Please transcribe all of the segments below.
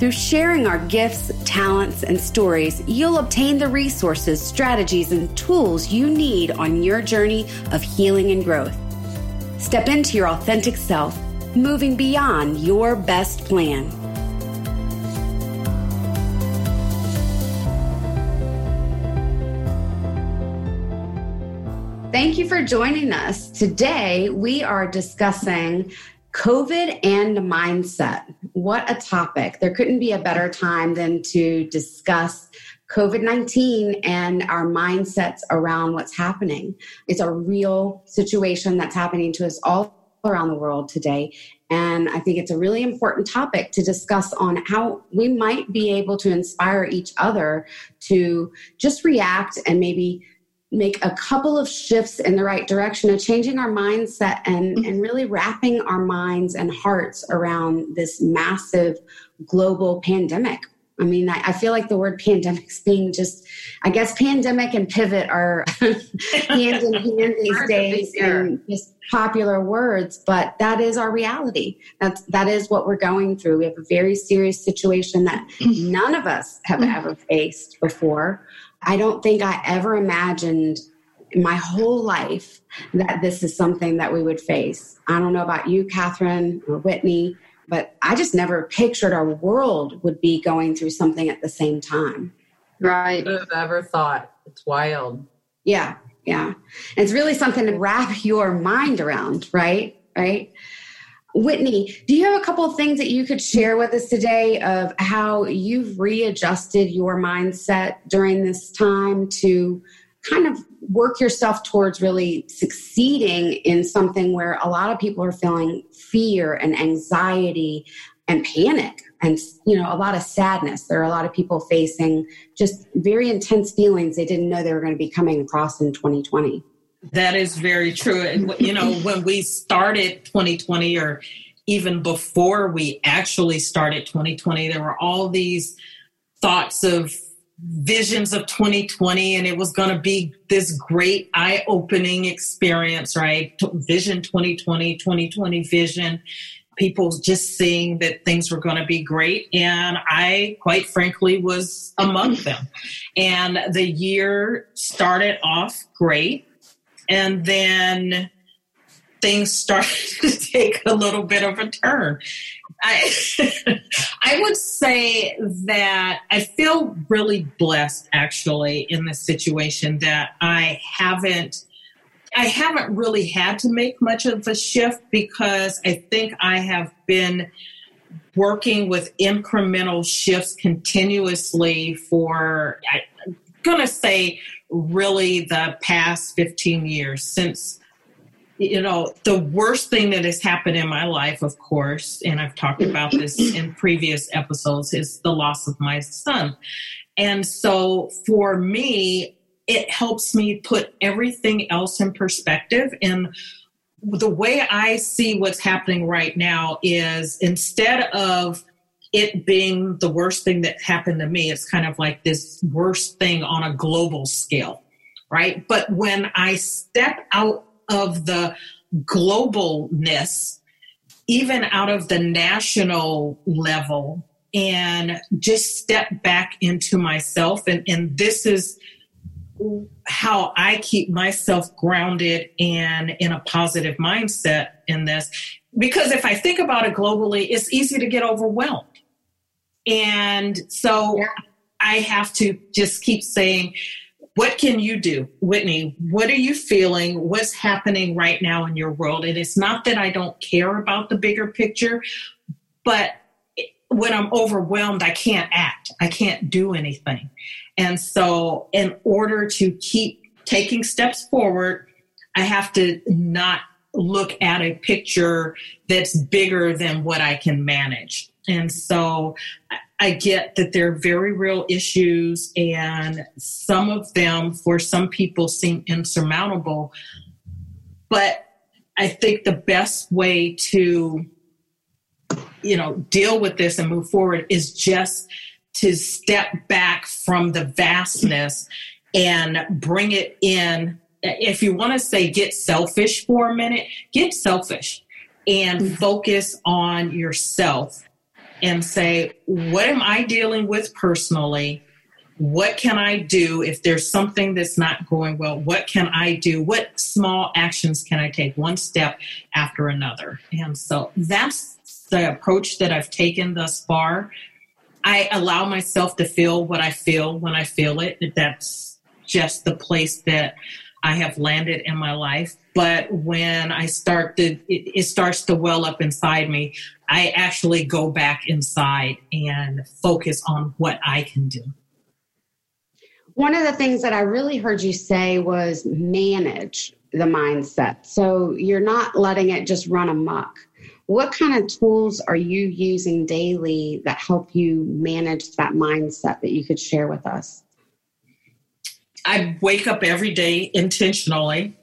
Through sharing our gifts, talents, and stories, you'll obtain the resources, strategies, and tools you need on your journey of healing and growth. Step into your authentic self, moving beyond your best plan. Thank you for joining us. Today, we are discussing COVID and mindset. What a topic. There couldn't be a better time than to discuss COVID-19 and our mindsets around what's happening. It's a real situation that's happening to us all around the world today. And I think it's a really important topic to discuss on how we might be able to inspire each other to just react and maybe make a couple of shifts in the right direction of changing our mindset and really wrapping our minds and hearts around this massive global pandemic. I mean, I feel like the word pandemic's being just, I guess pandemic and pivot are hand in hand these days and just popular words, but that is our reality. That is what we're going through. We have a very serious situation that none of us have ever faced before. I don't think I ever imagined in my whole life that this is something that we would face. I don't know about you, Catherine or Whitney, but I just never pictured our world would be going through something at the same time. Right. I would have ever thought. It's wild. Yeah. Yeah. And it's really something to wrap your mind around, right? Right. Whitney, do you have a couple of things that you could share with us today of how you've readjusted your mindset during this time to kind of work yourself towards really succeeding in something where a lot of people are feeling fear and anxiety and panic and, you know, a lot of sadness. There are a lot of people facing just very intense feelings they didn't know they were going to be coming across in 2020. That is very true. And, you know, when we started 2020 or even before we actually started 2020, there were all these thoughts of visions of 2020 and it was going to be this great eye-opening experience, right? Vision 2020, 2020 vision, people just seeing that things were going to be great. And I, quite frankly, was among them. And the year started off great. And then things started to take a little bit of a turn. I would say that I feel really blessed, actually, in this situation that I haven't really had to make much of a shift because I think I have been working with incremental shifts continuously for, I'm going to say, really the past 15 years since, you know, the worst thing that has happened in my life, of course, and I've talked about this in previous episodes, is the loss of my son. And so for me, it helps me put everything else in perspective. And the way I see what's happening right now is instead of it being the worst thing that happened to me, it's kind of like this worst thing on a global scale, right? But when I step out of the globalness, even out of the national level, and just step back into myself, and this is how I keep myself grounded and in a positive mindset in this. Because if I think about it globally, it's easy to get overwhelmed. And so yeah. I have to just keep saying, what can you do? Whitney, what are you feeling? What's happening right now in your world? And it's not that I don't care about the bigger picture, but when I'm overwhelmed, I can't act. I can't do anything. And so in order to keep taking steps forward, I have to not look at a picture that's bigger than what I can manage. And so I get that they're very real issues, and some of them for some people seem insurmountable. But I think the best way to, you know, deal with this and move forward is just to step back from the vastness and bring it in. If you want to say get selfish for a minute, get selfish and focus on yourself. And say, what am I dealing with personally? What can I do if there's something that's not going well? What can I do? What small actions can I take, one step after another? And so that's the approach that I've taken thus far. I allow myself to feel what I feel when I feel it. That's just the place that I have landed in my life. But when I start to, it starts to well up inside me, I actually go back inside and focus on what I can do. One of the things that I really heard you say was manage the mindset. So you're not letting it just run amok. What kind of tools are you using daily that help you manage that mindset that you could share with us? I wake up every day intentionally.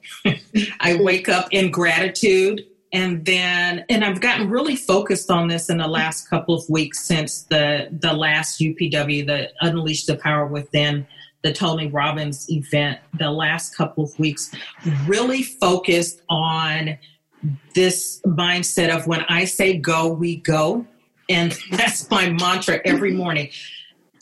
I wake up in gratitude. And then, and I've gotten really focused on this in the last couple of weeks since the last UPW, the Unleash the Power Within, the Tony Robbins event, the last couple of weeks, really focused on this mindset of when I say go, we go. And that's my mantra every morning.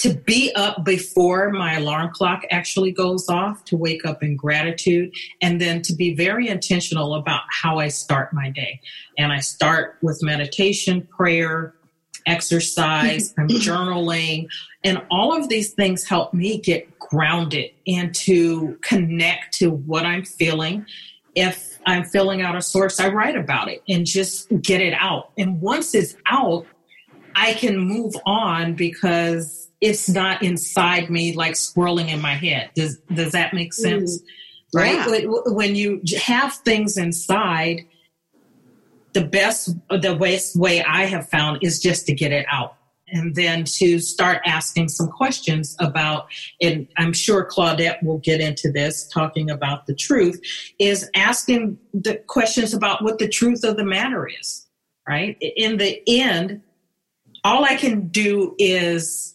To be up before my alarm clock actually goes off, to wake up in gratitude, and then to be very intentional about how I start my day. And I start with meditation, prayer, exercise, I'm journaling, and all of these things help me get grounded and to connect to what I'm feeling. If I'm filling out a source, I write about it and just get it out. And once it's out, I can move on because it's not inside me like swirling in my head. Does that make sense? Right? Yeah. When you have things inside, the best way I have found is just to get it out. And then to start asking some questions about, and I'm sure Claudette will get into this, talking about the truth, is asking the questions about what the truth of the matter is, right? In the end, all I can do is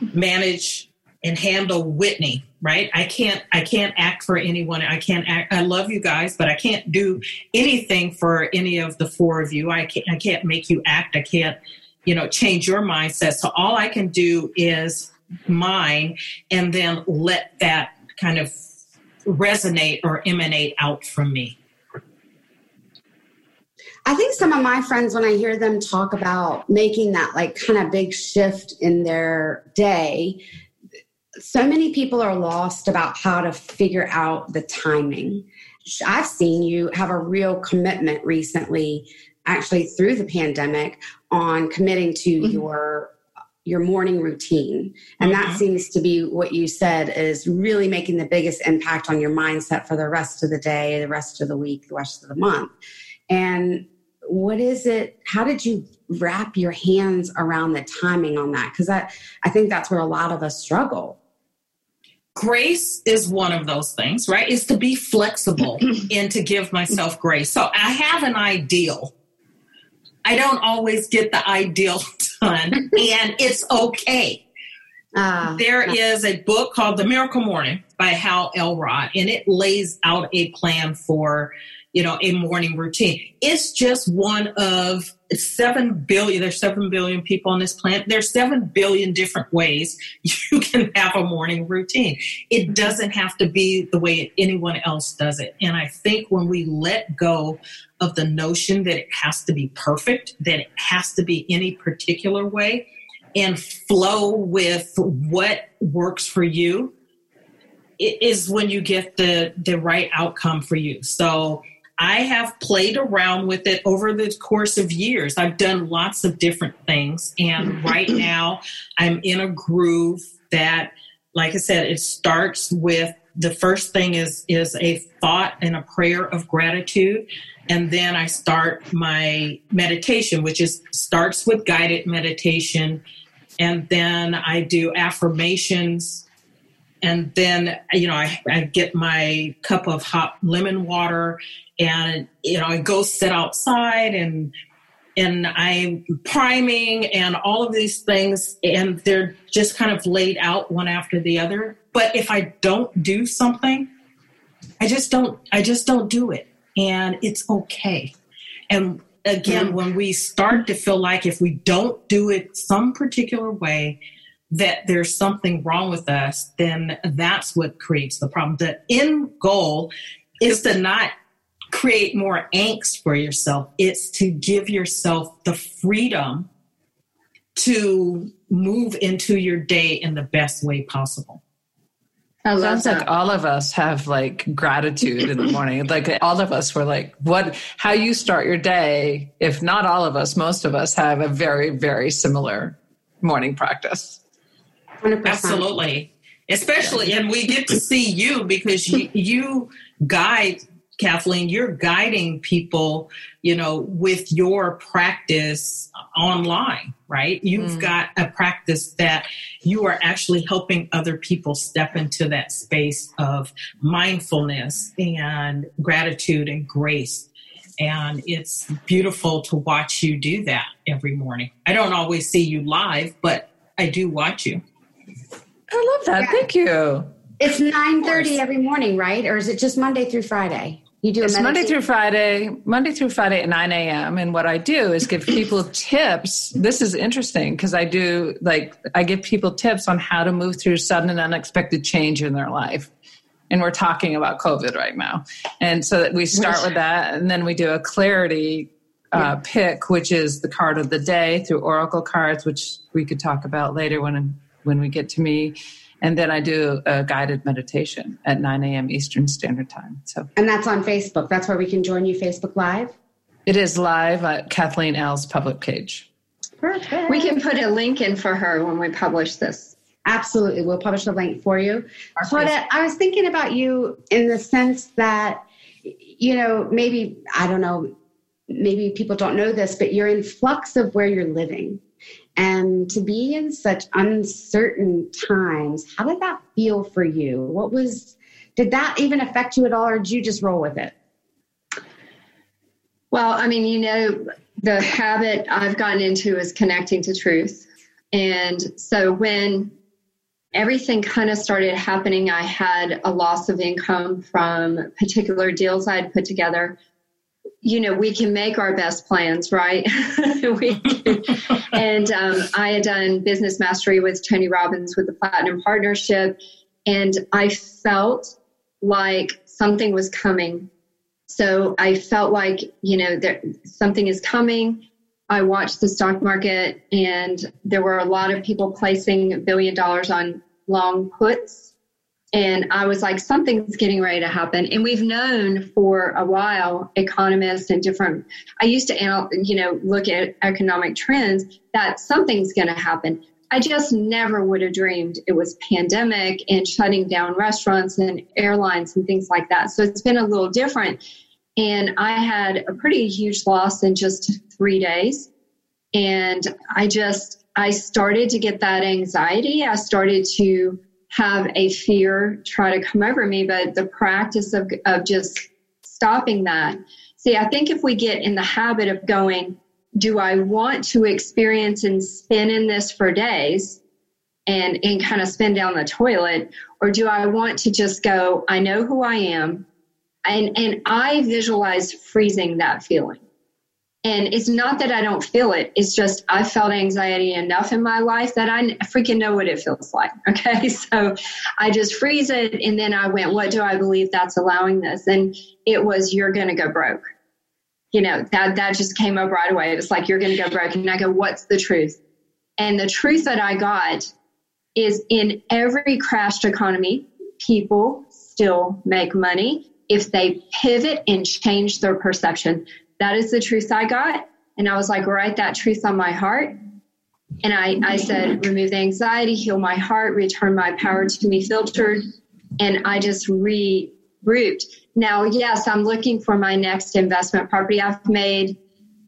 manage and handle Whitney, right? I can't act for anyone. I can't act. I love you guys, but I can't do anything for any of the four of you. I can't make you act. I can't, change your mindset. So all I can do is mine and then let that kind of resonate or emanate out from me. I think some of my friends, when I hear them talk about making that like kind of big shift in their day, so many people are lost about how to figure out the timing. I've seen you have a real commitment recently, actually through the pandemic, on committing to your morning routine. And that seems to be what you said is really making the biggest impact on your mindset for the rest of the day, the rest of the week, the rest of the month. And what is it, how did you wrap your hands around the timing on that? Because I think that's where a lot of us struggle. Grace is one of those things, right? Is to be flexible and to give myself grace. So I have an ideal. I don't always get the ideal done, and it's okay. There is a book called The Miracle Morning by Hal Elrod, and it lays out a plan for a morning routine. It's just one of 7 billion. There's 7 billion people on this planet. There's 7 billion different ways you can have a morning routine. It doesn't have to be the way anyone else does it. And I think when we let go of the notion that it has to be perfect, that it has to be any particular way, and flow with what works for you, it is when you get the right outcome for you. So I have played around with it over the course of years. I've done lots of different things. And right now I'm in a groove that, like I said, it starts with the first thing is a thought and a prayer of gratitude. And then I start my meditation, which starts with guided meditation And then I do affirmations. And then, you know, I get my cup of hot lemon water and, you know, I go sit outside and I'm priming and all of these things, and they're just kind of laid out one after the other. But if I don't do something, I just don't do it. And it's okay. And again, when we start to feel like if we don't do it some particular way, that there's something wrong with us, then that's what creates the problem. The end goal is to not create more angst for yourself. It's to give yourself the freedom to move into your day in the best way possible. I love that. Like all of us have like gratitude in the morning. Like all of us were like, how you start your day, if not all of us, most of us have a very, very similar morning practice. 100%. Absolutely. Especially, and we get to see you because you guide, Kathleen, you're guiding people, you know, with your practice online, right? You've got a practice that you are actually helping other people step into that space of mindfulness and gratitude and grace. And it's beautiful to watch you do that every morning. I don't always see you live, but I do watch you. I love that. Yeah. Thank you. It's 9:30 every morning, right? Or is it just Monday through Friday? You do Monday through Friday at 9 a.m. And what I do is give people tips. This is interesting because I give people tips on how to move through sudden and unexpected change in their life. And we're talking about COVID right now. And so that we start with that, and then we do a clarity pick, which is the card of the day through Oracle cards, which we could talk about later when we get to me. And then I do a guided meditation at 9 a.m. Eastern Standard Time. And that's on Facebook. That's where we can join you, Facebook Live? It is live at Kathleen L's public page. Perfect. We can put a link in for her when we publish this. Absolutely. We'll publish the link for you. Claudette, I was thinking about you in the sense that, you know, maybe, I don't know, maybe people don't know this, but you're in flux of where you're living. And to be in such uncertain times, how did that feel for you? Did that even affect you at all, or did you just roll with it? Well, I mean, you know, the habit I've gotten into is connecting to truth. And so when everything kind of started happening, I had a loss of income from particular deals I'd put together. You know, we can make our best plans, right? I had done business mastery with Tony Robbins with the Platinum Partnership, and I felt like something was coming. So I felt like, you know, something is coming. I watched the stock market, and there were a lot of people placing $1 billion on long puts. And I was like, something's getting ready to happen. And we've known for a while, economists and different, I used to, you know, look at economic trends, that something's going to happen. I just never would have dreamed it was pandemic and shutting down restaurants and airlines and things like that. So it's been a little different. And I had a pretty huge loss in just 3 days. And I started to get that anxiety. I started to have a fear try to come over me, but the practice of just stopping that. See, I think if we get in the habit of going, do I want to experience and spin in this for days and kind of spin down the toilet, or do I want to just go, I know who I am, and I visualize freezing that feeling. And it's not that I don't feel it. It's just I felt anxiety enough in my life that I freaking know what it feels like. Okay, so I just freeze it, and then I went, what do I believe that's allowing this? And it was, you're going to go broke. You know, that just came up right away. It was like, you're going to go broke. And I go, what's the truth? And the truth that I got is in every crashed economy, people still make money if they pivot and change their perception. That is the truth I got. And I was like, write that truth on my heart. And I said, remove the anxiety, heal my heart, return my power to me filtered. And I just regrouped. Now, yes, I'm looking for my next investment property I've made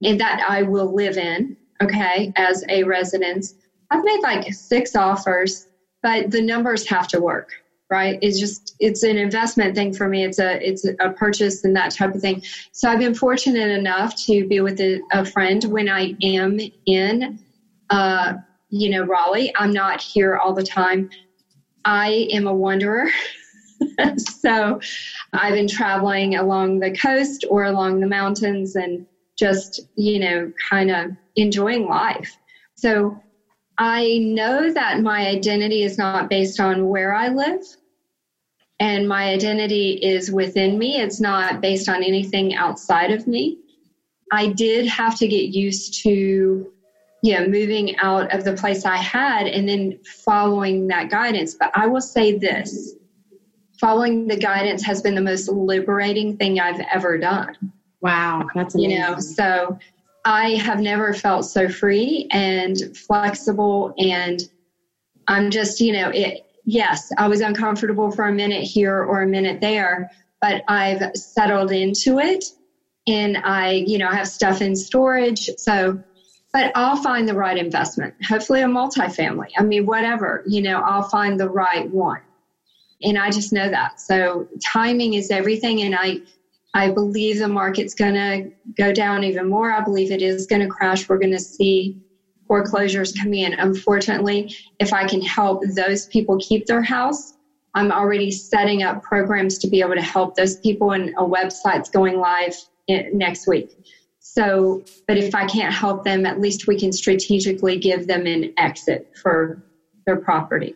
and that I will live in, okay, as a residence. I've made like 6 offers, but the numbers have to work, right? It's an investment thing for me. It's a purchase and that type of thing. So I've been fortunate enough to be with a friend when I am in, Raleigh. I'm not here all the time. I am a wanderer. So I've been traveling along the coast or along the mountains and just, kind of enjoying life. So I know that my identity is not based on where I live, and my identity is within me. It's not based on anything outside of me. I did have to get used to moving out of the place I had and then following that guidance. But I will say this, following the guidance has been the most liberating thing I've ever done. Wow, that's amazing. So I have never felt so free and flexible, and I'm just, yes, I was uncomfortable for a minute here or a minute there, but I've settled into it, and I have stuff in storage. So, but I'll find the right investment, hopefully a multifamily. I mean, whatever, I'll find the right one. And I just know that. So timing is everything. And I believe the market's going to go down even more. I believe it is going to crash. We're going to see foreclosures come in. Unfortunately, if I can help those people keep their house, I'm already setting up programs to be able to help those people, and a website's going live next week. So, but if I can't help them, at least we can strategically give them an exit for their property.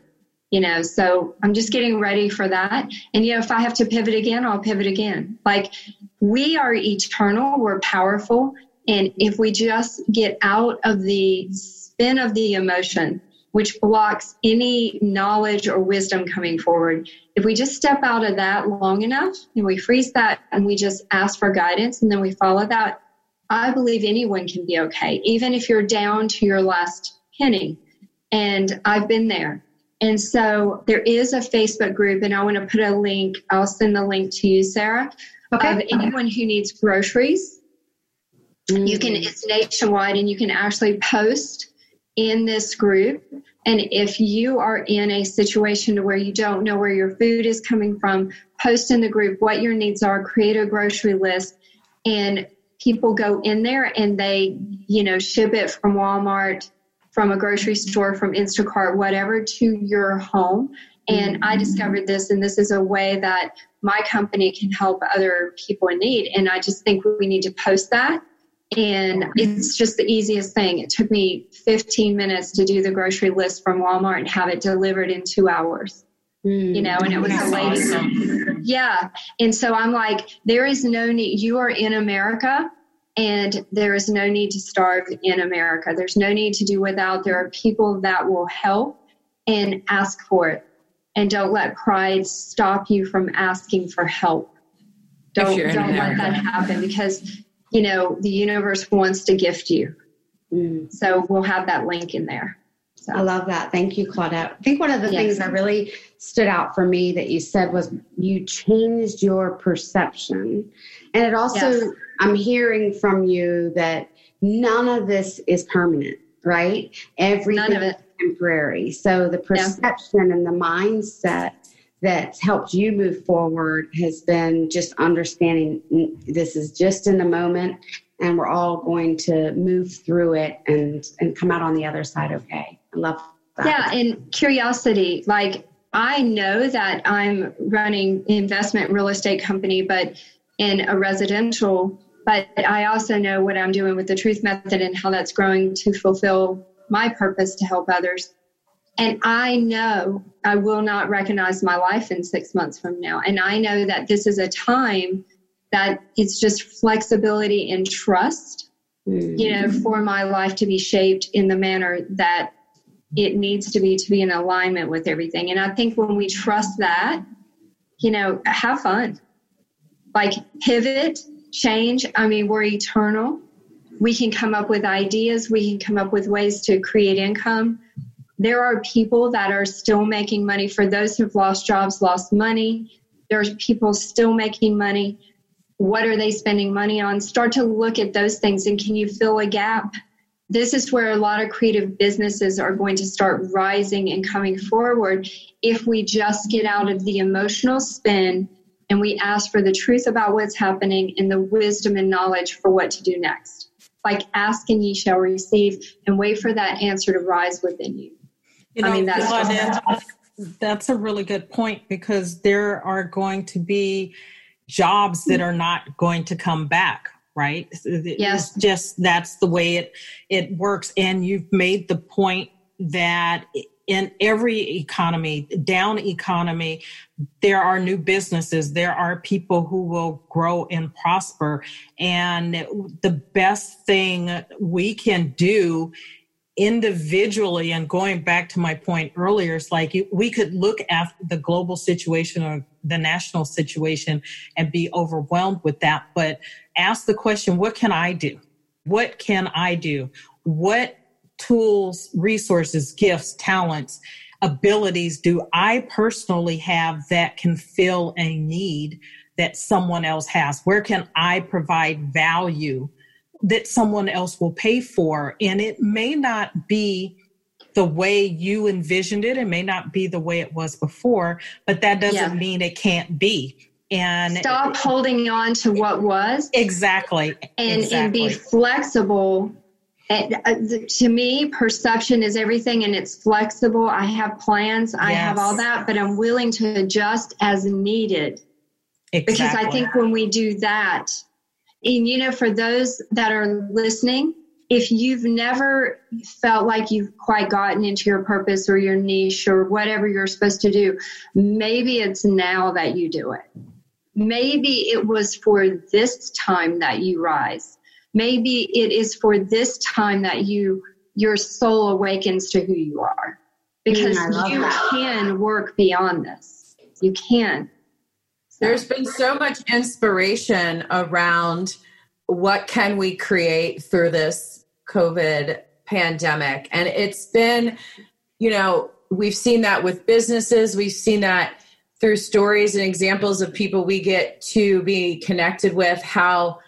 So I'm just getting ready for that. And, if I have to pivot again, I'll pivot again. Like, we are eternal, we're powerful. And if we just get out of the spin of the emotion, which blocks any knowledge or wisdom coming forward, if we just step out of that long enough and we freeze that and we just ask for guidance and then we follow that, I believe anyone can be okay, even if you're down to your last penny. And I've been there. And so there is a Facebook group, and I want to put a link. I'll send the link to you, Sarah. Okay. Of anyone who needs groceries. Mm-hmm. It's nationwide, and you can actually post in this group. And if you are in a situation where you don't know where your food is coming from, post in the group what your needs are, create a grocery list, and people go in there and they, ship it from Walmart, from a grocery store, from Instacart, whatever, to your home. And I discovered this, and this is a way that my company can help other people in need. And I just think we need to post that. And it's just the easiest thing. It took me 15 minutes to do the grocery list from Walmart and have it delivered in 2 hours. And it was a lady. Awesome. Yeah. And so I'm like, there is no need. You are in America. And there is no need to starve in America. There's no need to do without. There are people that will help, and ask for it. And don't let pride stop you from asking for help. Don't let that happen, because, the universe wants to gift you. So we'll have that link in there. So. I love that. Thank you, Claudette. I think one of the things that really stood out for me that you said was you changed your perception. And it also... Yes. I'm hearing from you that none of this is permanent, right? Everything is temporary. So the perception and the mindset that's helped you move forward has been just understanding this is just in the moment, and we're all going to move through it and come out on the other side okay. I love that. Yeah, and curiosity. Like, I know that I'm running an investment real estate company, but in a residential, but I also know what I'm doing with the Truth Method and how that's growing to fulfill my purpose to help others. And I know I will not recognize my life in 6 months from now. And I know that this is a time that it's just flexibility and trust, for my life to be shaped in the manner that it needs to be in alignment with everything. And I think when we trust that, have fun. Like, pivot, change. I mean, we're eternal. We can come up with ideas. We can come up with ways to create income. There are people that are still making money. For those who've lost jobs, lost money. There's people still making money. What are they spending money on? Start to look at those things. And can you fill a gap this is where a lot of creative businesses are going to start rising and coming forward if we just get out of the emotional spin and we ask for the truth about what's happening and the wisdom and knowledge for what to do next. Like, ask and ye shall receive, and wait for that answer to rise within you. That's a really good point, because there are going to be jobs that are not going to come back, right? Yes. It's just, that's the way it works. And you've made the point that in every economy, down economy, there are new businesses. There are people who will grow and prosper. And the best thing we can do individually, and going back to my point earlier, it's like we could look at the global situation or the national situation and be overwhelmed with that, but ask the question, what can I do? What can I do? What tools, resources, gifts, talents, abilities do I personally have that can fill a need that someone else has? Where can I provide value that someone else will pay for? And it may not be the way you envisioned it. It may not be the way it was before, but that doesn't mean it can't be. And stop holding on to what was. And be flexible. To me, perception is everything, and it's flexible. I have plans. I have all that, but I'm willing to adjust as needed. Exactly. Because I think when we do that, and for those that are listening, if you've never felt like you've quite gotten into your purpose or your niche or whatever you're supposed to do, maybe it's now that you do it. Maybe it was for this time that you rise. Maybe it is for this time that your soul awakens to who you are. Because can work beyond this. You can. There's been so much inspiration around what can we create through this COVID pandemic. And it's been, we've seen that with businesses. We've seen that through stories and examples of people we get to be connected with, how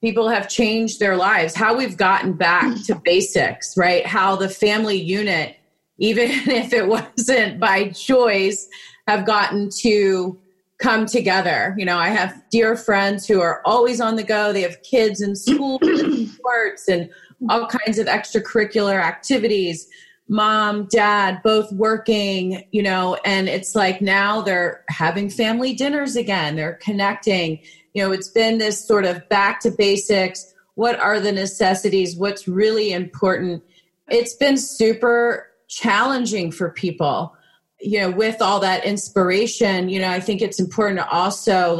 people have changed their lives, how we've gotten back to basics, right? How the family unit, even if it wasn't by choice, have gotten to come together. I have dear friends who are always on the go. They have kids in school and sports and all kinds of extracurricular activities. Mom, dad, both working, and it's like now they're having family dinners again. They're connecting. It's been this sort of back to basics. What are the necessities? What's really important? It's been super challenging for people. With all that inspiration, I think it's important to also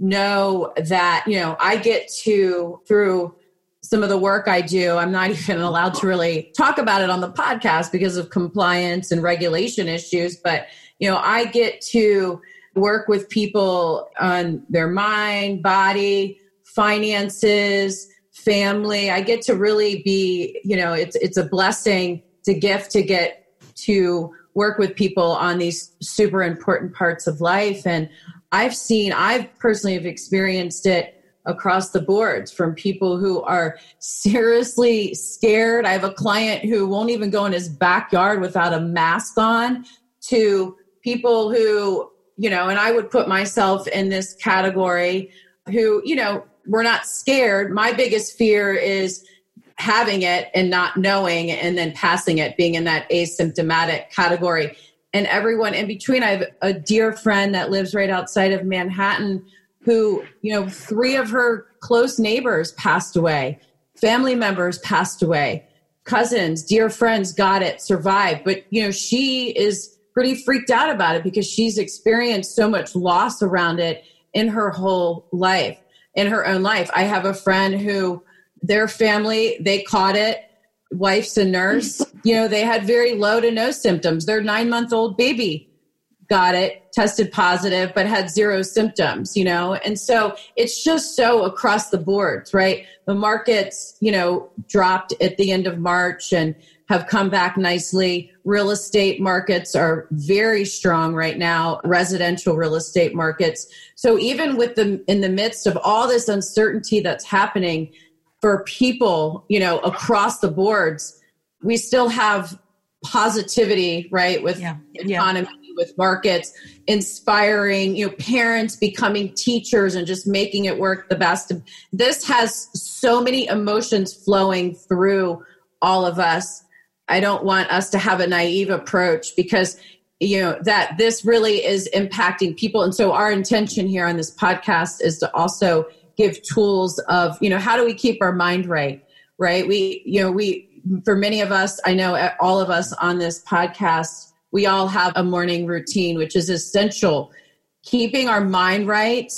know that, I get to, through some of the work I do, I'm not even allowed to really talk about it on the podcast because of compliance and regulation issues. But, I get to work with people on their mind, body, finances, family. I get to really be, it's a blessing, it's a gift to get to work with people on these super important parts of life. And I personally have experienced it across the boards, from people who are seriously scared. I have a client who won't even go in his backyard without a mask on, to people who, and I would put myself in this category, who, we're not scared. My biggest fear is having it and not knowing, and then passing it, being in that asymptomatic category. And everyone in between. I have a dear friend that lives right outside of Manhattan who, 3 of her close neighbors passed away, family members passed away, cousins, dear friends got it, survived. But, she is pretty freaked out about it because she's experienced so much loss around it in her whole life, in her own life. I have a friend who, their family, they caught it. Wife's a nurse. They had very low to no symptoms. Their 9-month-old baby got it, tested positive, but had 0 symptoms, And so it's just so across the boards, right? The markets, dropped at the end of March and have come back nicely. Real estate markets are very strong right now, residential real estate markets. So even in the midst of all this uncertainty that's happening, for people, you know, across the boards, we still have positivity, right? With economy, with markets, inspiring, you know, parents becoming teachers and just making it work the best. This has so many emotions flowing through all of us. I don't want us to have a naive approach because, you know, that this really is impacting people. And so our intention here on this podcast is to also give tools of, you know, how do we keep our mind right, right? For many of us, I know all of us on this podcast, we all have a morning routine, which is essential. Keeping our mind right,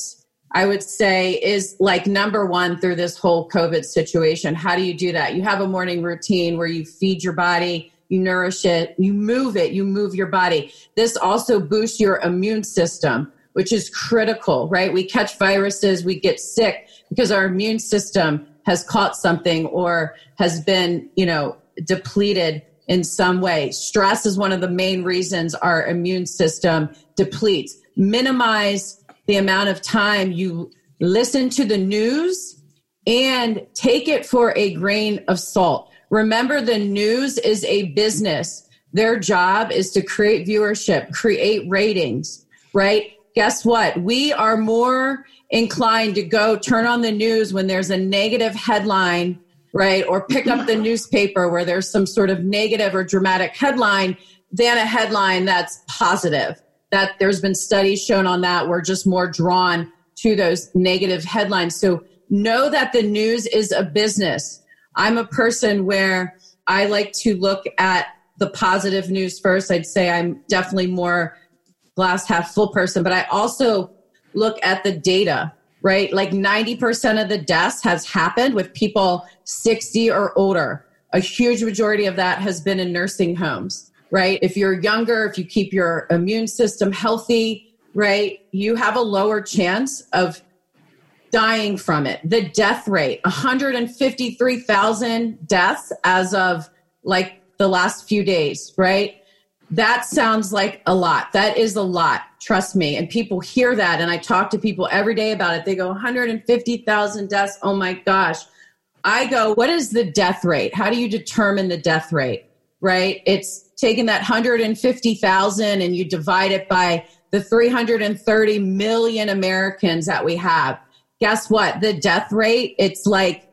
I would say, is like number one through this whole COVID situation. How do you do that? You have a morning routine where you feed your body, you nourish it, you move your body. This also boosts your immune system, which is critical, right? We catch viruses, we get sick because our immune system has caught something or has been, you know, depleted in some way. Stress is one of the main reasons our immune system depletes. Minimize the amount of time you listen to the news and take it for a grain of salt. Remember, the news is a business. Their job is to create viewership, create ratings, right? Guess what? We are more inclined to go turn on the news when there's a negative headline, right? Or pick up the newspaper where there's some sort of negative or dramatic headline than a headline that's positive. That there's been studies shown on that. We're just more drawn to those negative headlines. So know that the news is a business. I'm a person where I like to look at the positive news first. I'd say I'm definitely more glass half full person, but I also look at the data, right? Like 90% of the deaths has happened with people 60 or older. A huge majority of that has been in nursing homes, right? If you're younger, if you keep your immune system healthy, right, you have a lower chance of dying from it. The death rate, 153,000 deaths as of like the last few days, right? That sounds like a lot. That is a lot. Trust me. And people hear that. And I talk to people every day about it. They go 150,000 deaths. Oh my gosh. I go, what is the death rate? How do you determine the death rate? Right? It's taking that 150,000 and you divide it by the 330 million Americans that we have. Guess what? The death rate, it's like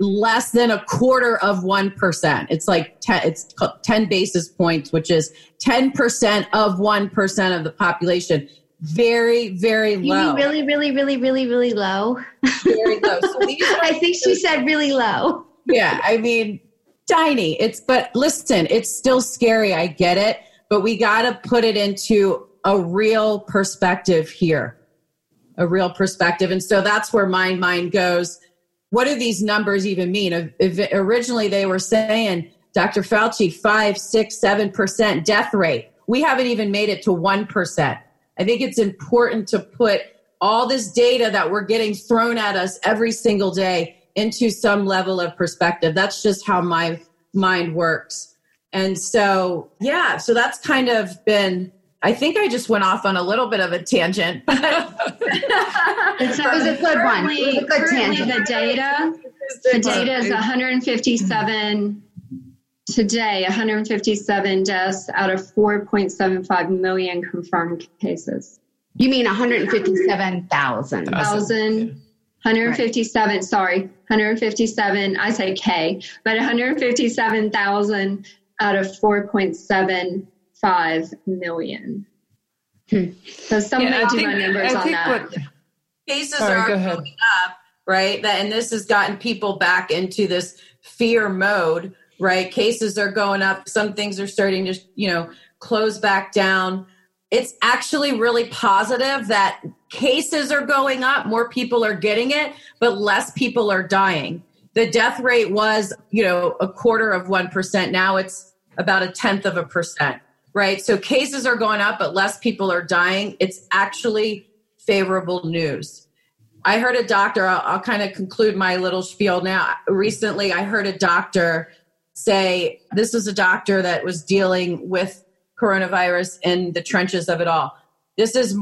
less than a quarter of 1%. It's like 10, it's called 10 basis points, which is 10% of 1% of the population. Very, very low. You mean really, really, really, really, really low? Very low. So I think she said really low. Yeah, I mean, tiny. But listen, it's still scary. I get it. But we got to put it into a real perspective here. A real perspective. And so that's where my mind goes. What do these numbers even mean? If originally they were saying, Dr. Fauci, 5, 6, 7% death rate. We haven't even made it to 1%. I think it's important to put all this data that we're getting thrown at us every single day into some level of perspective. That's just how my mind works. And so, yeah, so that's kind of been, I think I just went off on a little bit of a tangent, but it was a good one. It was a good tangent. The data is 157 today, 157 deaths out of 4.75 million confirmed cases. You mean 157,000? 157, right. Sorry, 157, I say K, but 157,000 out of 4.7 $5 million. So somebody do my numbers on that. Cases are going up, right? And this has gotten people back into this fear mode, right? Cases are going up. Some things are starting to, you know, close back down. It's actually really positive that cases are going up. More people are getting it, but less people are dying. The death rate was, you know, a quarter of 1%. Now it's about 0.1%. Right. So cases are going up, but less people are dying. It's actually favorable news. I heard a doctor, I'll kind of conclude my little spiel now. Recently, I heard a doctor say, this was a doctor that was dealing with coronavirus in the trenches of it all. This is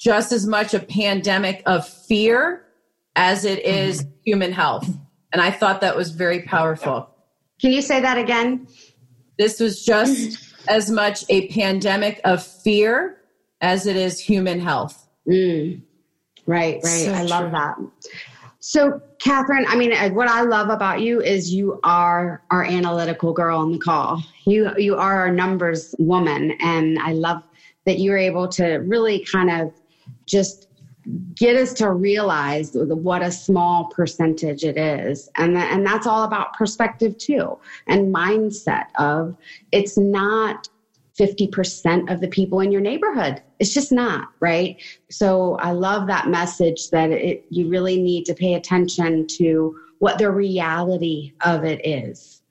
just as much a pandemic of fear as it is human health. And I thought that was very powerful. Can you say that again? This was just as much a pandemic of fear as it is human health. Mm. Right, right. So I love that. So, Catherine, I mean, what I love about you is you are our analytical girl on the call. You are our numbers woman. And I love that you're able to really kind of just get us to realize what a small percentage it is. And that's all about perspective too, and mindset of it's not 50% of the people in your neighborhood. It's just not, right? So I love that message that you really need to pay attention to what the reality of it is.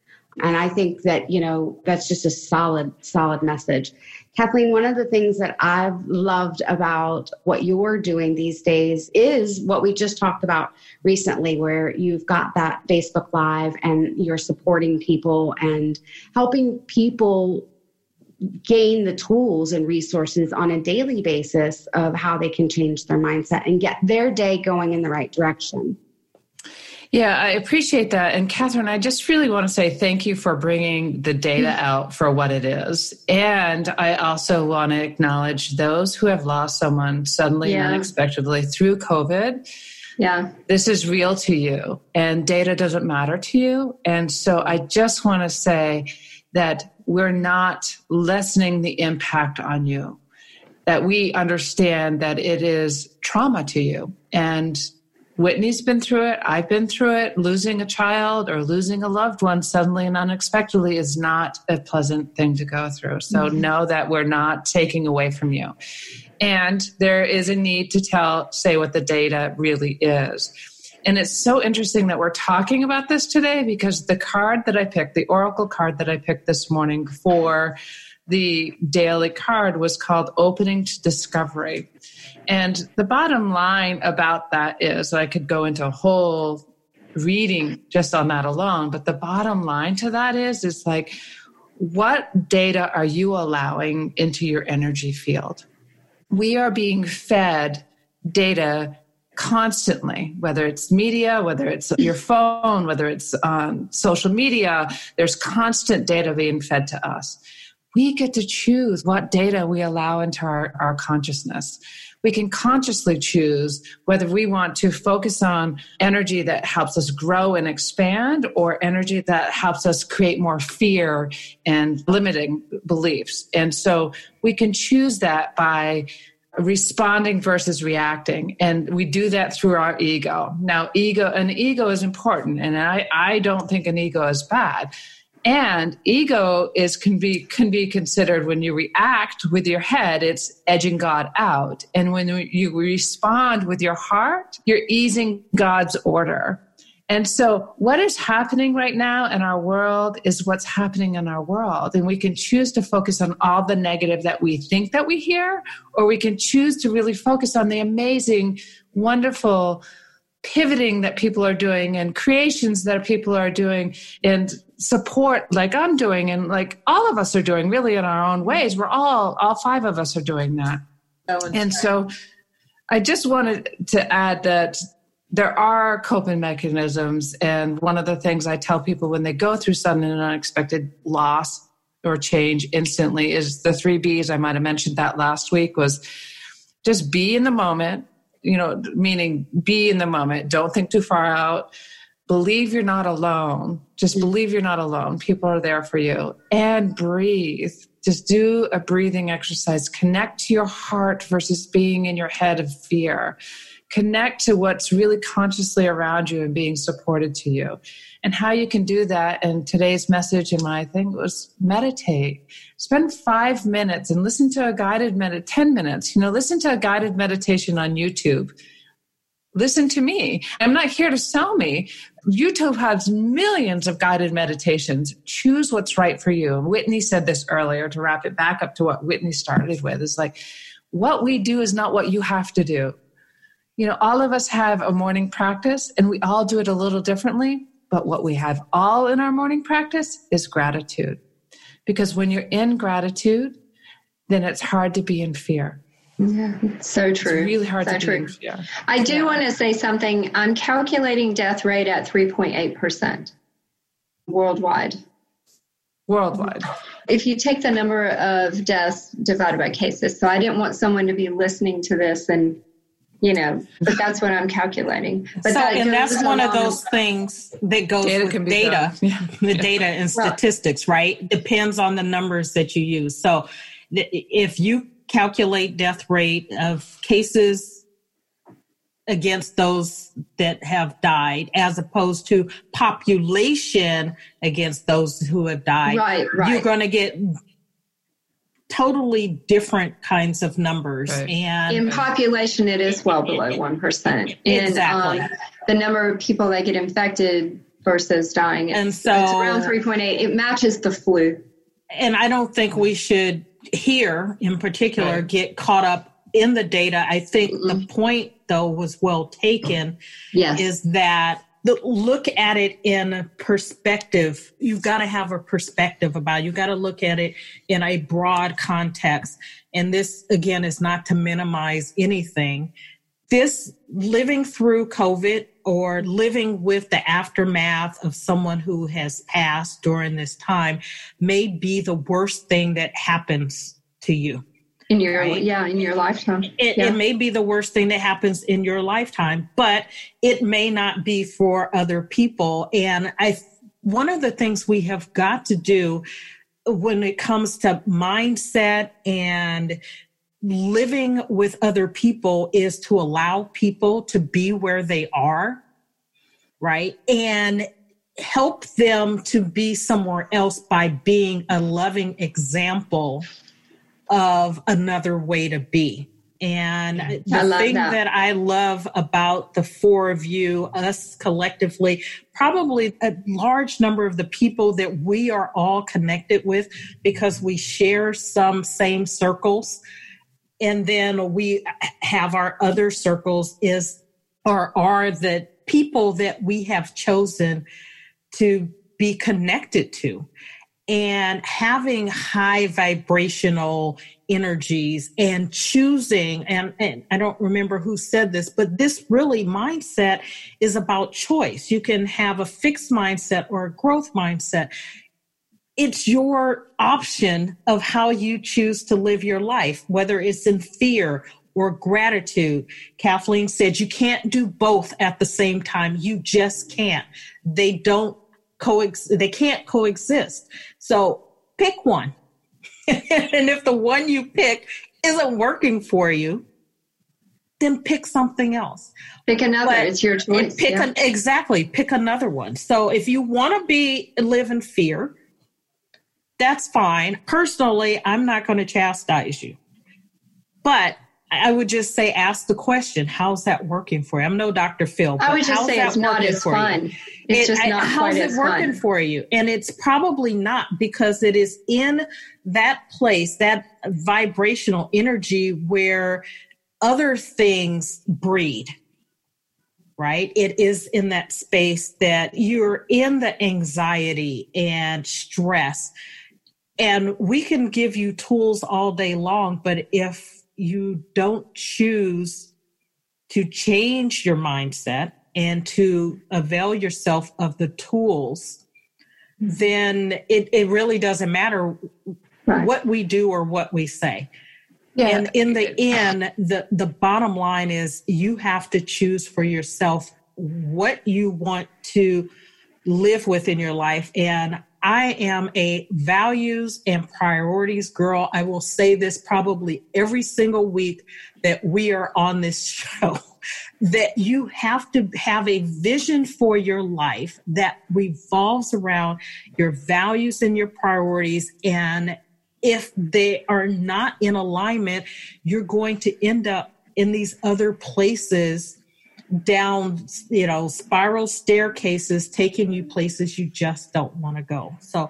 And I think that, you know, that's just a solid, solid message. Kathleen, one of the things that I've loved about what you're doing these days is what we just talked about recently, where you've got that Facebook Live and you're supporting people and helping people gain the tools and resources on a daily basis of how they can change their mindset and get their day going in the right direction. Yeah, I appreciate that. And Catherine, I just really want to say thank you for bringing the data out for what it is. And I also want to acknowledge those who have lost someone suddenly and unexpectedly through COVID. Yeah. This is real to you and data doesn't matter to you. And so I just want to say that we're not lessening the impact on you, that we understand that it is trauma to you. And Whitney's been through it. I've been through it. Losing a child or losing a loved one suddenly and unexpectedly is not a pleasant thing to go through. So know that we're not taking away from you. And there is a need to say what the data really is. And it's so interesting that we're talking about this today because the card that I picked, the Oracle card that I picked this morning for the daily card was called Opening to Discovery. And the bottom line about that is, I could go into a whole reading just on that alone, but the bottom line to that is, it's like, what data are you allowing into your energy field? We are being fed data constantly, whether it's media, whether it's your phone, whether it's on social media, there's constant data being fed to us. We get to choose what data we allow into our consciousness. We can consciously choose whether we want to focus on energy that helps us grow and expand or energy that helps us create more fear and limiting beliefs. And so we can choose that by responding versus reacting. And we do that through our ego. Now, an ego is important. And I don't think an ego is bad. And ego can be considered when you react with your head, it's edging God out. And when you respond with your heart, you're easing God's order. And so what is happening right now in our world is what's happening in our world. And we can choose to focus on all the negative that we think that we hear, or we can choose to really focus on the amazing, wonderful pivoting that people are doing and creations that people are doing and support like I'm doing and like all of us are doing really in our own ways. We're all five of us are doing that. And so I just wanted to add that there are coping mechanisms. And one of the things I tell people when they go through sudden and unexpected loss or change instantly is the 3 Bs. I might've mentioned that last week was just be in the moment. You know, meaning be in the moment. Don't think too far out. Believe you're not alone. Just believe you're not alone. People are there for you. And breathe. Just do a breathing exercise. Connect to your heart versus being in your head of fear. Connect to what's really consciously around you and being supported to you. And how you can do that. And today's message in my thing was meditate. Spend 5 minutes and listen to a guided meditation, 10 minutes, listen to a guided meditation on YouTube. Listen to me. I'm not here to sell me. YouTube has millions of guided meditations. Choose what's right for you. And Whitney said this earlier to wrap it back up to what Whitney started with. It's like, what we do is not what you have to do. All of us have a morning practice and we all do it a little differently. But what we have all in our morning practice is gratitude. Because when you're in gratitude, then it's hard to be in fear. Yeah, so true. It's really hard to do. Yeah. I do want to say something. I'm calculating death rate at 3.8% worldwide. If you take the number of deaths divided by cases. So I didn't want someone to be listening to this and, you know, but that's what I'm calculating. But that's one of those things that goes with data. The data and statistics, right? Depends on the numbers that you use. So if you calculate death rate of cases against those that have died, as opposed to population against those who have died, right. You're going to get totally different kinds of numbers. Right. And in population, it is well below 1%. Exactly. And the number of people that get infected versus dying, it's around 3.8. It matches the flu. And I don't think we should here in particular get caught up in the data. I think the point, though, was well taken, is that look at it in a perspective. You've got to have a perspective about it. You've got to look at it in a broad context. And this, again, is not to minimize anything. This living through COVID or living with the aftermath of someone who has passed during this time may be the worst thing that happens to you. In your, in your lifetime. It may be the worst thing that happens in your lifetime, but it may not be for other people. And one of the things we have got to do when it comes to mindset and living with other people is to allow people to be where they are, right? And help them to be somewhere else by being a loving example of another way to be. And the thing that I love about the four of you, us collectively, probably a large number of the people that we are all connected with because we share some same circles. And then we have our other circles are the people that we have chosen to be connected to. And having high vibrational energies and choosing, and I don't remember who said this, but this really mindset is about choice. You can have a fixed mindset or a growth mindset. It's your option of how you choose to live your life, whether it's in fear or gratitude. Kathleen said you can't do both at the same time. You just can't. They can't coexist. So pick one. And if the one you pick isn't working for you, then pick something else. Pick another. It's your choice. Pick another one. So if you want to live in fear, that's fine. Personally, I'm not going to chastise you. But I would just say, ask the question, how's that working for you? I'm no Dr. Phil. But I would just say it's not as fun. It's just not quite as fun. How's it working for you? And it's probably not, because it is in that place, that vibrational energy where other things breed, right? It is in that space that you're in the anxiety and stress. And we can give you tools all day long, but if you don't choose to change your mindset and to avail yourself of the tools, then it really doesn't matter what we do or what we say. Yeah. And in the end, the bottom line is you have to choose for yourself what you want to live with in your life. And I am a values and priorities girl. I will say this probably every single week that we are on this show, that you have to have a vision for your life that revolves around your values and your priorities. And if they are not in alignment, you're going to end up in these other places down, spiral staircases, taking you places you just don't want to go. So,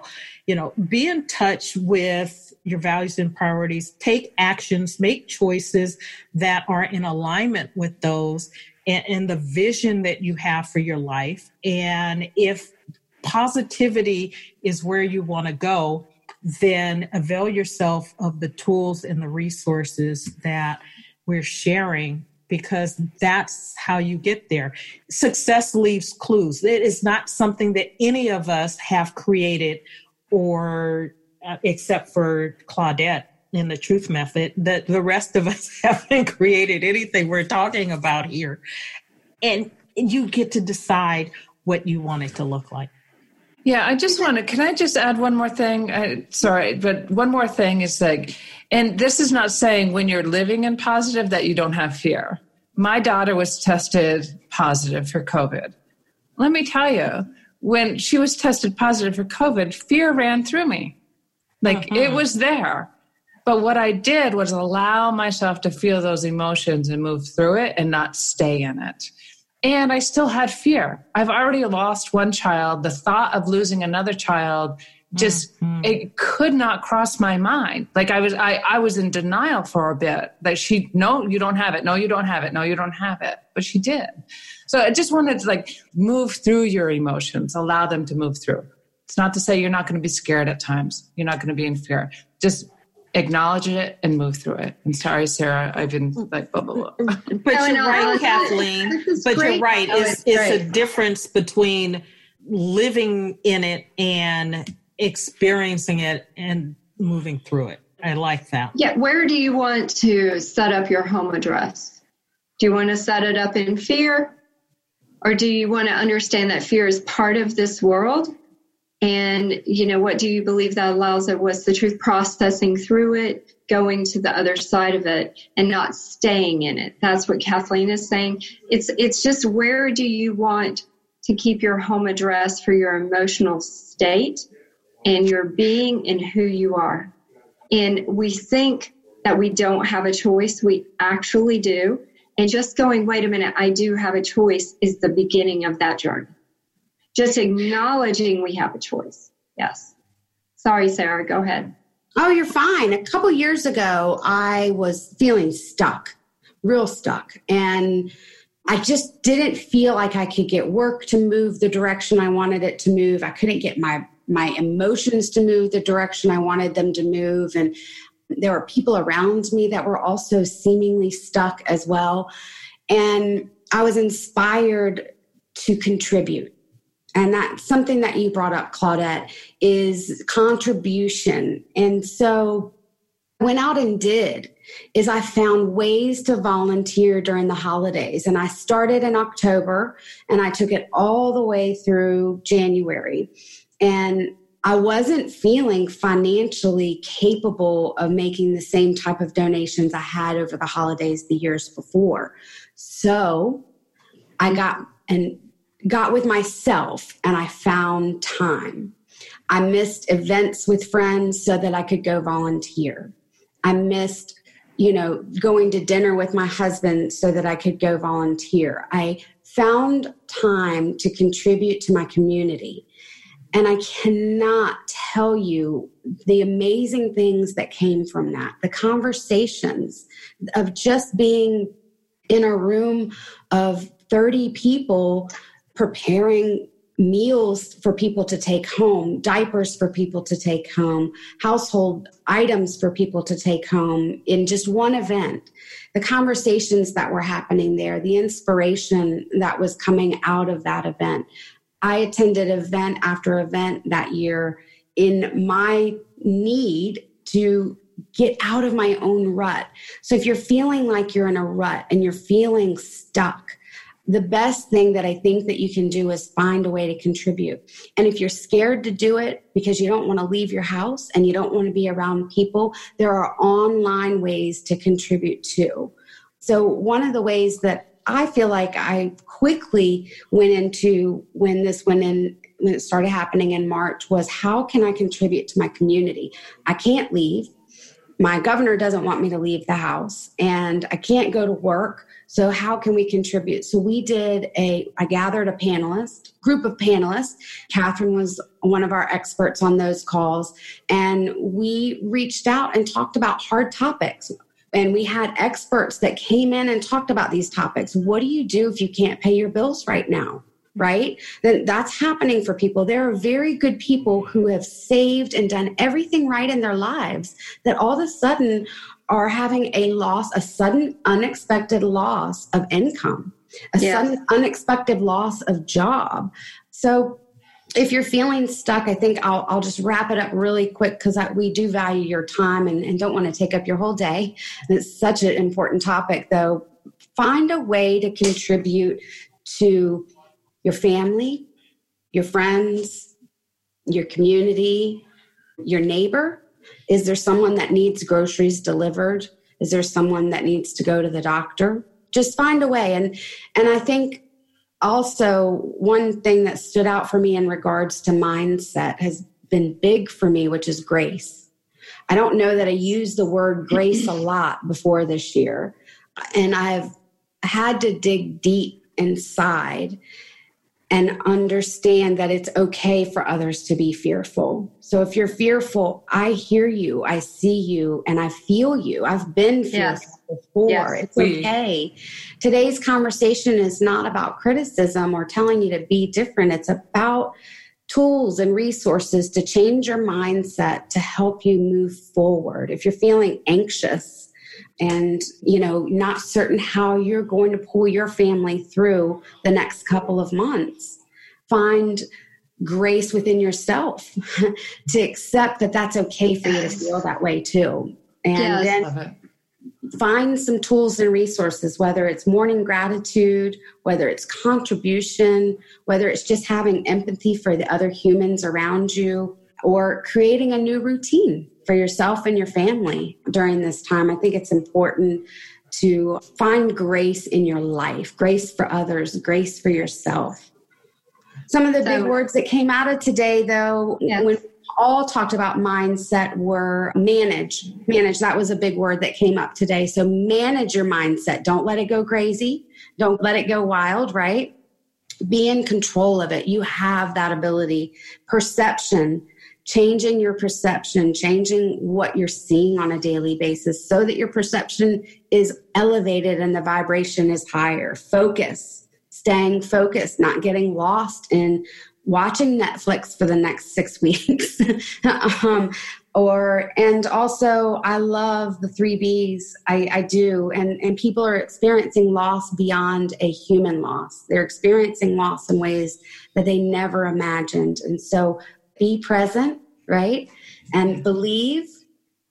be in touch with your values and priorities, take actions, make choices that are in alignment with those and the vision that you have for your life. And if positivity is where you want to go, then avail yourself of the tools and the resources that we're sharing, because that's how you get there. Success leaves clues. It is not something that any of us have created, or except for Claudette in the Truth Method, that the rest of us haven't created anything we're talking about here. And you get to decide what you want it to look like. Yeah, can I just add one more thing? But one more thing is like, and this is not saying when you're living in positive that you don't have fear. My daughter was tested positive for COVID. Let me tell you, when she was tested positive for COVID, fear ran through me. Like it was there. But what I did was allow myself to feel those emotions and move through it and not stay in it. And I still had fear. I've already lost one child. The thought of losing another child just, it could not cross my mind. Like I was in denial for a bit. Like no, you don't have it. No, you don't have it. No, you don't have it. But she did. So I just wanted to move through your emotions, allow them to move through. It's not to say you're not going to be scared at times. You're not going to be in fear. Just acknowledge it and move through it. I'm sorry, Sarah. I've been blah, blah, blah. But you're right, Kathleen. But you're right. It's a difference between living in it and experiencing it and moving through it. I like that. Yeah. Where do you want to set up your home address? Do you want to set it up in fear? Or do you want to understand that fear is part of this world? And, what do you believe that allows it? What's the truth processing through it, going to the other side of it and not staying in it? That's what Kathleen is saying. It's just, where do you want to keep your home address for your emotional state and your being and who you are? And we think that we don't have a choice. We actually do. And just going, wait a minute, I do have a choice, is the beginning of that journey. Just acknowledging we have a choice. Yes. Sorry, Sarah, go ahead. Oh, you're fine. A couple years ago, I was feeling stuck, real stuck. And I just didn't feel like I could get work to move the direction I wanted it to move. I couldn't get my emotions to move the direction I wanted them to move. And there were people around me that were also seemingly stuck as well. And I was inspired to contribute. And that's something that you brought up, Claudette, is contribution. And so went out and did is I found ways to volunteer during the holidays. And I started in October and I took it all the way through January. And I wasn't feeling financially capable of making the same type of donations I had over the holidays the years before. So I got with myself and I found time. I missed events with friends so that I could go volunteer. I missed, going to dinner with my husband so that I could go volunteer. I found time to contribute to my community. And I cannot tell you the amazing things that came from that. The conversations of just being in a room of 30 people preparing meals for people to take home, diapers for people to take home, household items for people to take home in just one event. The conversations that were happening there, the inspiration that was coming out of that event. I attended event after event that year in my need to get out of my own rut. So if you're feeling like you're in a rut and you're feeling stuck, the best thing that I think that you can do is find a way to contribute. And if you're scared to do it because you don't want to leave your house and you don't want to be around people, there are online ways to contribute too. So one of the ways that I feel like I quickly went into when it started happening in March was, how can I contribute to my community? I can't leave. My governor doesn't want me to leave the house and I can't go to work. So how can we contribute? So we did I gathered a group of panelists. Catherine was one of our experts on those calls. And we reached out and talked about hard topics. And we had experts that came in and talked about these topics. What do you do if you can't pay your bills right now? right? That's happening for people. There are very good people who have saved and done everything right in their lives that all of a sudden are having a loss, a sudden unexpected loss of income, a sudden unexpected loss of job. So if you're feeling stuck, I think I'll just wrap it up really quick because we do value your time and don't want to take up your whole day. And it's such an important topic, though. Find a way to contribute to your family, your friends, your community, your neighbor. Is there someone that needs groceries delivered? Is there someone that needs to go to the doctor? Just find a way. And I think also one thing that stood out for me in regards to mindset has been big for me, which is grace. I don't know that I used the word grace a lot before this year. And I've had to dig deep inside and understand that it's okay for others to be fearful. So if you're fearful, I hear you, I see you, and I feel you. I've been fearful before. Yes. It's okay. Today's conversation is not about criticism or telling you to be different. It's about tools and resources to change your mindset to help you move forward. If you're feeling anxious, and, you know, not certain how you're going to pull your family through the next couple of months, find grace within yourself to accept that that's okay for you to feel that way too. And then find some tools and resources, whether it's morning gratitude, whether it's contribution, whether it's just having empathy for the other humans around you, or creating a new routine for yourself and your family during this time. I think it's important to find grace in your life, grace for others, grace for yourself. Some of the big words that came out of today, though, when we all talked about mindset were manage. Manage, that was a big word that came up today. So manage your mindset. Don't let it go crazy. Don't let it go wild, right? Be in control of it. You have that ability. Perception. Changing your perception, changing what you're seeing on a daily basis so that your perception is elevated and the vibration is higher. Focus, staying focused, not getting lost in watching Netflix for the next 6 weeks. And also I love the 3 Bs. I do. And people are experiencing loss beyond a human loss. They're experiencing loss in ways that they never imagined. And so be present, right? And believe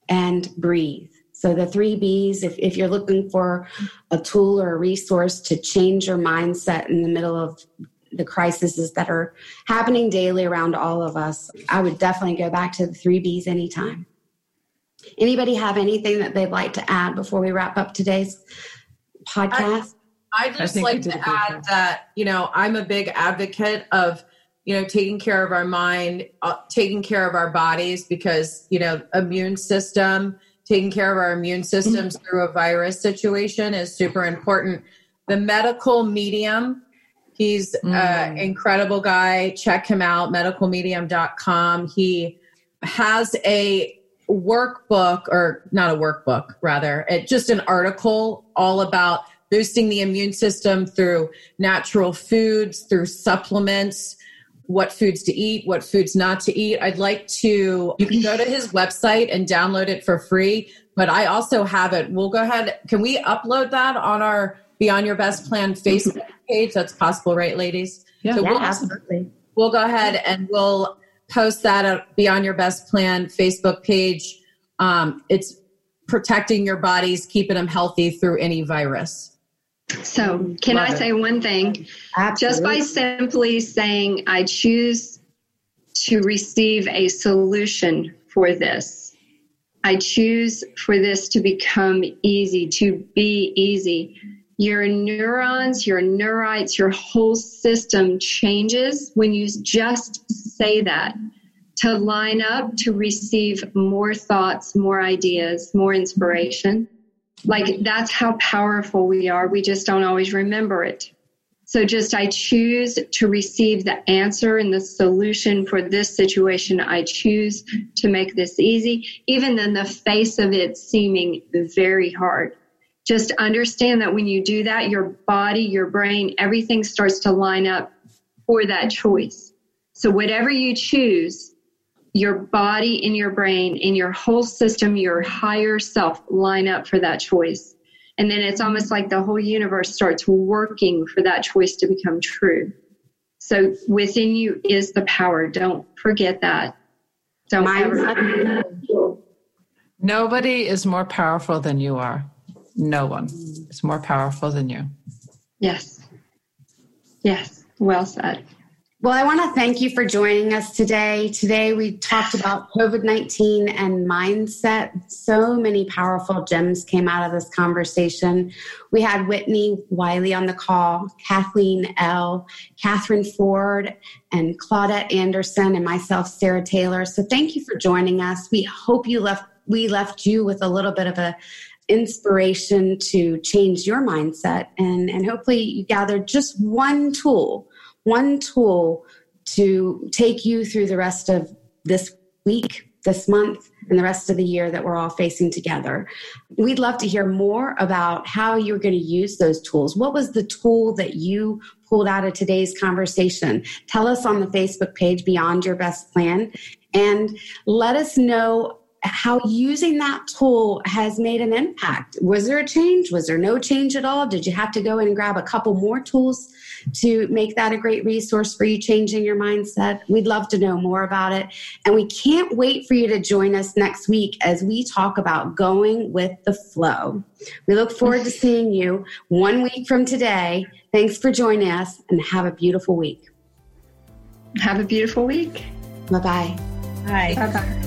and breathe. So the 3 Bs, if you're looking for a tool or a resource to change your mindset in the middle of the crises that are happening daily around all of us, I would definitely go back to the 3 Bs anytime. Anybody have anything that they'd like to add before we wrap up today's podcast? I'd just like to add that, you know, I'm a big advocate of, you know, taking care of our mind, taking care of our bodies, because, you know, immune system, taking care of our immune systems through a virus situation is super important. The Medical Medium, he's an incredible guy. Check him out, medicalmedium.com. He has a workbook, or not a workbook, rather, just an article all about boosting the immune system through natural foods, through supplements, what foods to eat, what foods not to eat. You can go to his website and download it for free, but I also have it. We'll go ahead. Can we upload that on our Beyond Your Best Plan Facebook page? That's possible, right, ladies? Yeah, so absolutely. We'll go ahead and we'll post that at Beyond Your Best Plan Facebook page. It's protecting your bodies, keeping them healthy through any virus. So can I say one thing? Absolutely. Just by simply saying, I choose to receive a solution for this. I choose for this to become easy, to be easy. Your neurons, your neurites, your whole system changes when you just say that, to line up, to receive more thoughts, more ideas, more inspiration. Like, that's how powerful we are. We just don't always remember it. So just, I choose to receive the answer and the solution for this situation. I choose to make this easy, even in the face of it seeming very hard. Just understand that when you do that, your body, your brain, everything starts to line up for that choice. So whatever you choose, your body and your brain and your whole system, your higher self, line up for that choice. And then it's almost like the whole universe starts working for that choice to become true. So within you is the power. Don't forget that. Don't ever. Nobody is more powerful than you are. No one is more powerful than you. Yes. Yes. Well said. Well, I want to thank you for joining us today. Today, we talked about COVID-19 and mindset. So many powerful gems came out of this conversation. We had Whitney Wiley on the call, Kathleen L, Catherine Ford, and Claudette Anderson, and myself, Sarah Taylor. So thank you for joining us. We hope we left you with a little bit of a inspiration to change your mindset. And hopefully you gathered just one tool to take you through the rest of this week, this month, and the rest of the year that we're all facing together. We'd love to hear more about how you're going to use those tools. What was the tool that you pulled out of today's conversation? Tell us on the Facebook page, Beyond Your Best Plan, and let us know how using that tool has made an impact. Was there a change? Was there no change at all? Did you have to go in and grab a couple more tools to make that a great resource for you changing your mindset? We'd love to know more about it. And we can't wait for you to join us next week as we talk about going with the flow. We look forward to seeing you 1 week from today. Thanks for joining us and have a beautiful week. Have a beautiful week. Bye-bye. Bye. Bye-bye.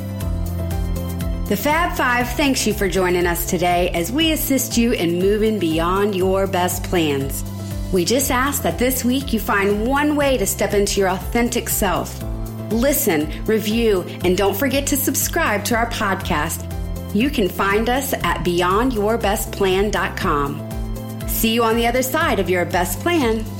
The Fab Five thanks you for joining us today as we assist you in moving beyond your best plans. We just ask that this week you find one way to step into your authentic self. Listen, review, and don't forget to subscribe to our podcast. You can find us at beyondyourbestplan.com. See you on the other side of your best plan.